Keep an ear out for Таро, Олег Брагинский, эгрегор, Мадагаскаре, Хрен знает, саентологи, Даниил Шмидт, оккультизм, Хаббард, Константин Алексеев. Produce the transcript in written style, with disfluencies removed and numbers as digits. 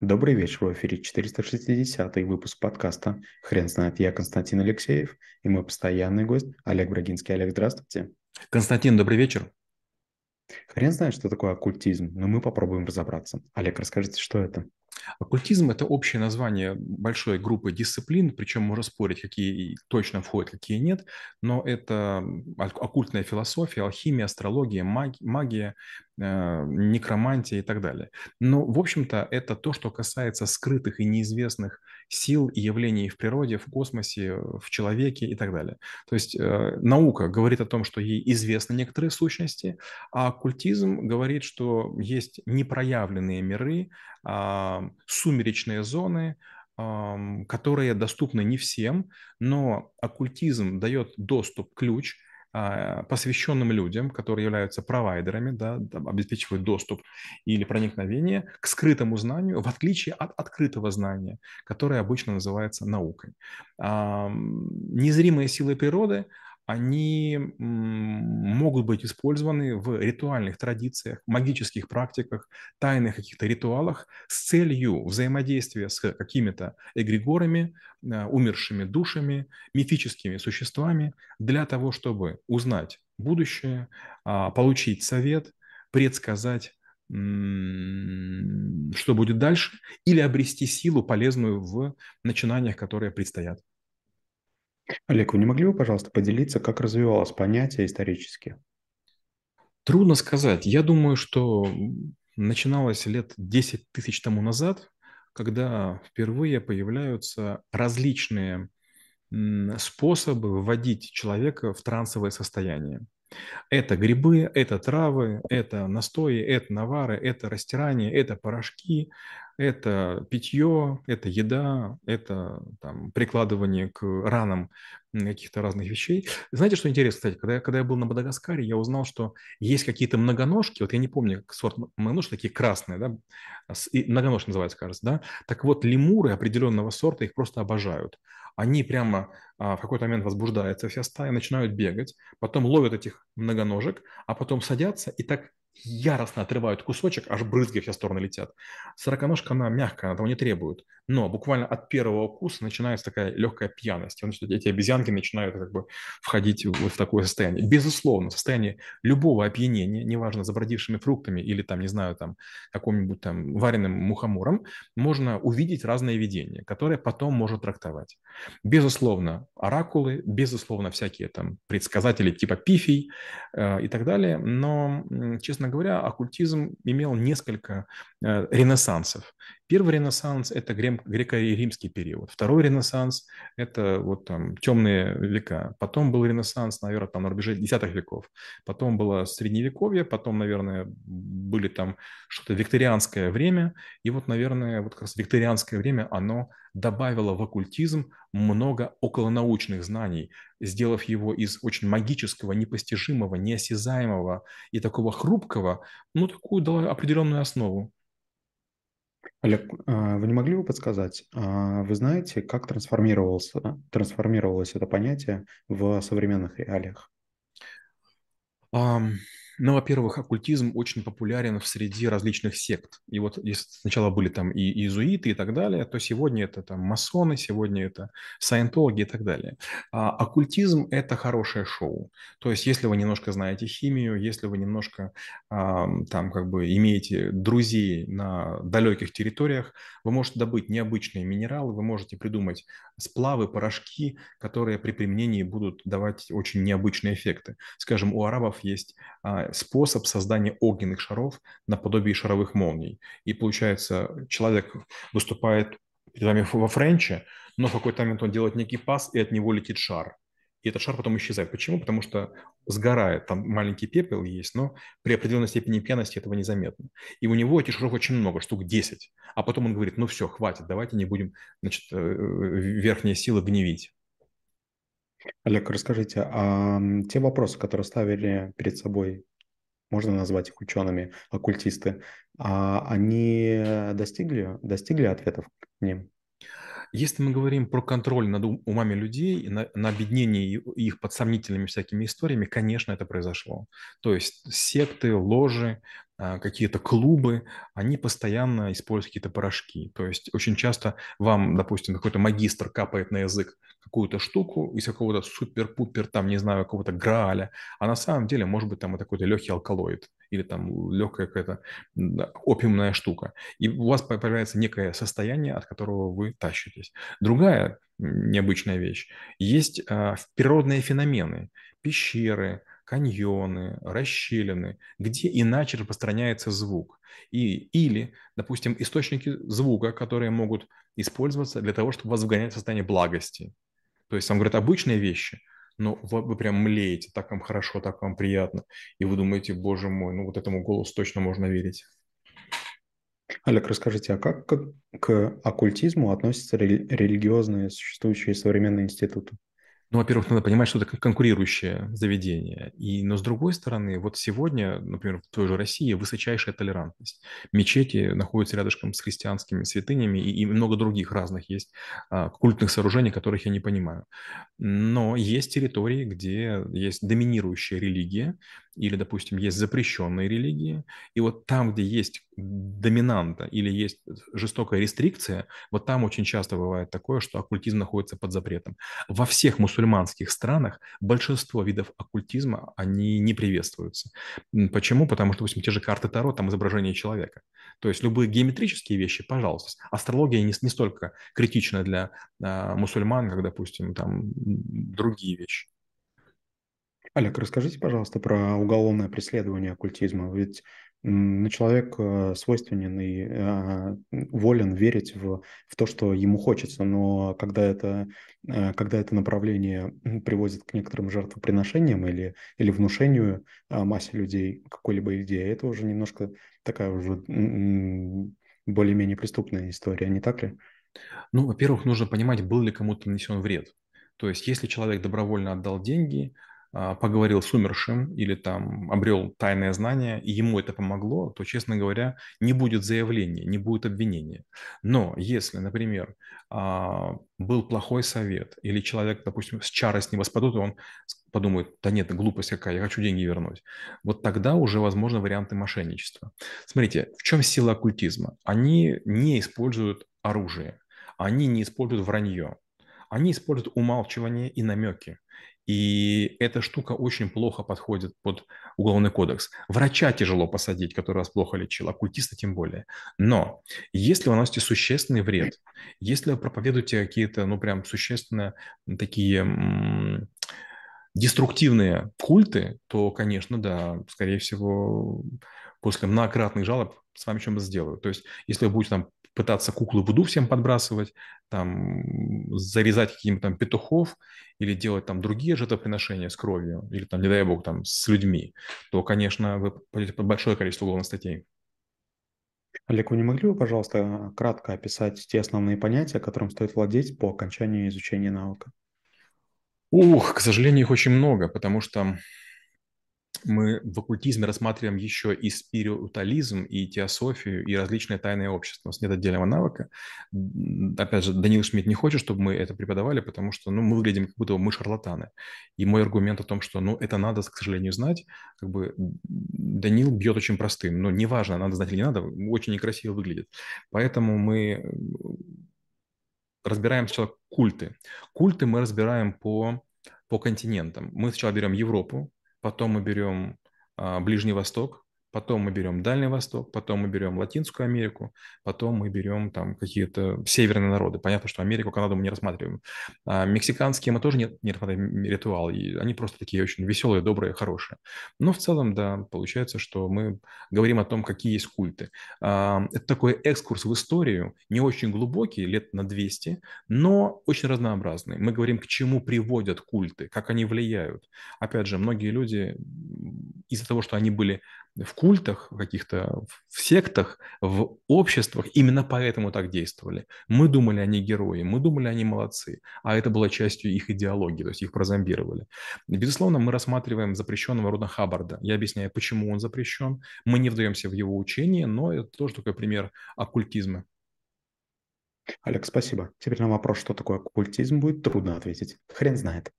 Добрый вечер, в эфире 460-й выпуск подкаста «Хрен знает». Я Константин Алексеев и мой постоянный гость Олег Брагинский. Олег, здравствуйте. Константин, добрый вечер. Хрен знает, что такое оккультизм, но мы попробуем разобраться. Олег, расскажите, что это? Оккультизм – это общее название большой группы дисциплин, причем можно спорить, какие точно входят, какие нет, но это оккультная философия, алхимия, астрология, магия, некромантия и так далее. Но, в общем-то, это то, что касается скрытых и неизвестных сил и явлений в природе, в космосе, в человеке и так далее. То есть наука говорит о том, что ей известны некоторые сущности, а оккультизм говорит, что есть непроявленные миры, сумеречные зоны, которые доступны не всем, но оккультизм дает доступ, ключ посвященным людям, которые являются провайдерами, да, обеспечивают доступ или проникновение к скрытому знанию, в отличие от открытого знания, которое обычно называется наукой. Незримые силы природы, они могут быть использованы в ритуальных традициях, магических практиках, тайных каких-то ритуалах с целью взаимодействия с какими-то эгрегорами, умершими душами, мифическими существами для того, чтобы узнать будущее, получить совет, предсказать, что будет дальше, или обрести силу, полезную в начинаниях, которые предстоят. Олег, вы не могли бы, пожалуйста, поделиться, как развивалось понятие исторически? Трудно сказать. Я думаю, что начиналось лет 10 тысяч тому назад, когда впервые появляются различные способы вводить человека в трансовое состояние. Это грибы, это травы, это настои, это навары, это растирание, это порошки, это питье, это еда, это прикладывание к ранам каких-то разных вещей. Знаете, что интересно, кстати, когда я был на Мадагаскаре, я узнал, что есть какие-то многоножки, вот я не помню, как сорт многоножки, такие красные, да, многоножки называются, кажется, да. Так вот, лемуры определенного сорта их просто обожают. Они прямо в какой-то момент возбуждаются, вся стая, начинают бегать, потом ловят этих многоножек, а потом садятся и так яростно отрывают кусочек, аж брызги все стороны летят. Сороконожка, она мягкая, она этого не требует. Но буквально от первого укуса начинается такая легкая пьяность. Эти обезьянки начинают как бы входить вот в такое состояние. Безусловно, состояние любого опьянения, неважно, забродившими фруктами или каким-нибудь вареным мухомором, можно увидеть разные видения, которые потом можно трактовать. Безусловно, оракулы, безусловно, всякие предсказатели типа пифий и так далее. Но, честно говоря, оккультизм имел несколько ренессансов. Первый ренессанс – это греко-римский период. Второй ренессанс – это темные века. Потом был ренессанс, наверное, на рубеже десятых веков. Потом было средневековье, потом, наверное, были что-то викторианское время. И вот, наверное, вот как раз викторианское время, оно добавило в оккультизм много околонаучных знаний, сделав его из очень магического, непостижимого, неосязаемого и такого хрупкого, такую дало определенную основу. Олег, вы не могли бы подсказать, вы знаете, как трансформировалось это понятие в современных реалиях? Во-первых, оккультизм очень популярен в среде различных сект. И вот если сначала были и иезуиты и так далее, то сегодня это масоны, сегодня это саентологи и так далее. Оккультизм – это хорошее шоу. То есть если вы немножко знаете химию, если вы немножко имеете друзей на далеких территориях, вы можете добыть необычные минералы, вы можете придумать сплавы, порошки, которые при применении будут давать очень необычные эффекты. Скажем, у арабов есть способ создания огненных шаров наподобие шаровых молний. И получается, человек выступает во френче, но в какой-то момент он делает некий пас, и от него летит шар. И этот шар потом исчезает. Почему? Потому что сгорает, маленький пепел есть, но при определенной степени пьяности этого незаметно. И у него этих шаров очень много, штук 10. А потом он говорит, все, хватит, давайте не будем верхние силы гневить. Олег, расскажите, а те вопросы, которые ставили перед собой, можно назвать их учеными, оккультисты, они достигли ответов к ним? Если мы говорим про контроль над умами людей, на объединение их под сомнительными всякими историями, конечно, это произошло. То есть секты, ложи, какие-то клубы, они постоянно используют какие-то порошки. То есть очень часто вам, допустим, какой-то магистр капает на язык какую-то штуку из какого-то супер-пупер, там, не знаю, какого-то грааля, а на самом деле, может быть, там это какой-то легкий алкалоид или там легкая какая-то опиумная штука. И у вас появляется некое состояние, от которого вы тащитесь. Другая необычная вещь. Есть природные феномены, пещеры, каньоны, расщелины, где иначе распространяется звук. Или, допустим, источники звука, которые могут использоваться для того, чтобы вас вгонять в состояние благости. То есть, там говорят обычные вещи, но вы прям млеете, так вам хорошо, так вам приятно. И вы думаете, боже мой, ну вот этому голосу точно можно верить. Олег, расскажите, а как к оккультизму относятся религиозные существующие современные институты? Ну, во-первых, надо понимать, что это конкурирующее заведение. Но с другой стороны, вот сегодня, например, в той же России высочайшая толерантность. Мечети находятся рядышком с христианскими святынями, и много других разных есть культных сооружений, которых я не понимаю. Но есть территории, где есть доминирующая религия, или, допустим, есть запрещенные религии, и вот там, где есть доминанта или есть жестокая рестрикция, вот там очень часто бывает такое, что оккультизм находится под запретом. Во всех мусульманских странах большинство видов оккультизма, они не приветствуются. Почему? Потому что, допустим, те же карты Таро, там изображение человека. То есть любые геометрические вещи, пожалуйста. Астрология не столько критична для мусульман, как, допустим, там другие вещи. Олег, расскажите, пожалуйста, про уголовное преследование оккультизма. Ведь человек свойственен и волен верить в то, что ему хочется, но когда это направление приводит к некоторым жертвоприношениям или внушению массе людей какой-либо идеи, это уже немножко такая уже более-менее преступная история, не так ли? Ну, во-первых, нужно понимать, был ли кому-то нанесен вред. То есть если человек добровольно отдал деньги, поговорил с умершим или там обрел тайное знание, и ему это помогло, то, честно говоря, не будет заявления, не будет обвинения. Но если, например, был плохой совет, или человек, допустим, с чары с него спадут, и он подумает, да нет, глупость какая, я хочу деньги вернуть, вот тогда уже возможны варианты мошенничества. Смотрите, в чем сила оккультизма? Они не используют оружие, они не используют вранье, они используют умалчивание и намеки. И эта штука очень плохо подходит под уголовный кодекс. Врача тяжело посадить, который вас плохо лечил, оккультиста тем более. Но если вы наносите существенный вред, если вы проповедуете какие-то, ну, прям существенные такие деструктивные культы, то, конечно, да, скорее всего, после многократных жалоб с вами что-то сделают. То есть если вы будете там пытаться куклу вуду всем подбрасывать, там, зарезать каких-нибудь там петухов или делать там другие жертвоприношения с кровью или там, не дай бог, там, с людьми, то, конечно, вы попадете под большое количество уголовных статей. Олег, вы не могли бы, пожалуйста, кратко описать те основные понятия, которым стоит владеть по окончанию изучения навыка? К сожалению, их очень много, потому что мы в оккультизме рассматриваем еще и спиритуализм, и теософию, и различные тайные общества. У нас нет отдельного навыка. Опять же, Даниил Шмидт не хочет, чтобы мы это преподавали, потому что мы выглядим, как будто мы шарлатаны. И мой аргумент о том, что это надо, к сожалению, знать, как бы Даниил бьет очень простым. Но неважно, надо знать или не надо, очень некрасиво выглядит. Поэтому мы разбираем сначала культы. Культы мы разбираем по континентам. Мы сначала берем Европу, потом мы берем Ближний Восток, потом мы берем Дальний Восток, потом мы берем Латинскую Америку, потом мы берем там какие-то северные народы. Понятно, что Америку, Канаду мы не рассматриваем. Мексиканские мы тоже не рассматриваем ритуалы. Они просто такие очень веселые, добрые, хорошие. Но в целом, да, получается, что мы говорим о том, какие есть культы. Это такой экскурс в историю, не очень глубокий, лет на 200, но очень разнообразный. Мы говорим, к чему приводят культы, как они влияют. Опять же, многие люди из-за того, что они были в культах, каких-то в сектах, в обществах, именно поэтому так действовали. Мы думали, они герои, мы думали, они молодцы, а это было частью их идеологии, то есть их прозомбировали. Безусловно, мы рассматриваем запрещенного рода Хаббарда. Я объясняю, почему он запрещен. Мы не вдаемся в его учение, но это тоже такой пример оккультизма. Олег, спасибо. Теперь на вопрос, что такое оккультизм, будет трудно ответить. Хрен знает.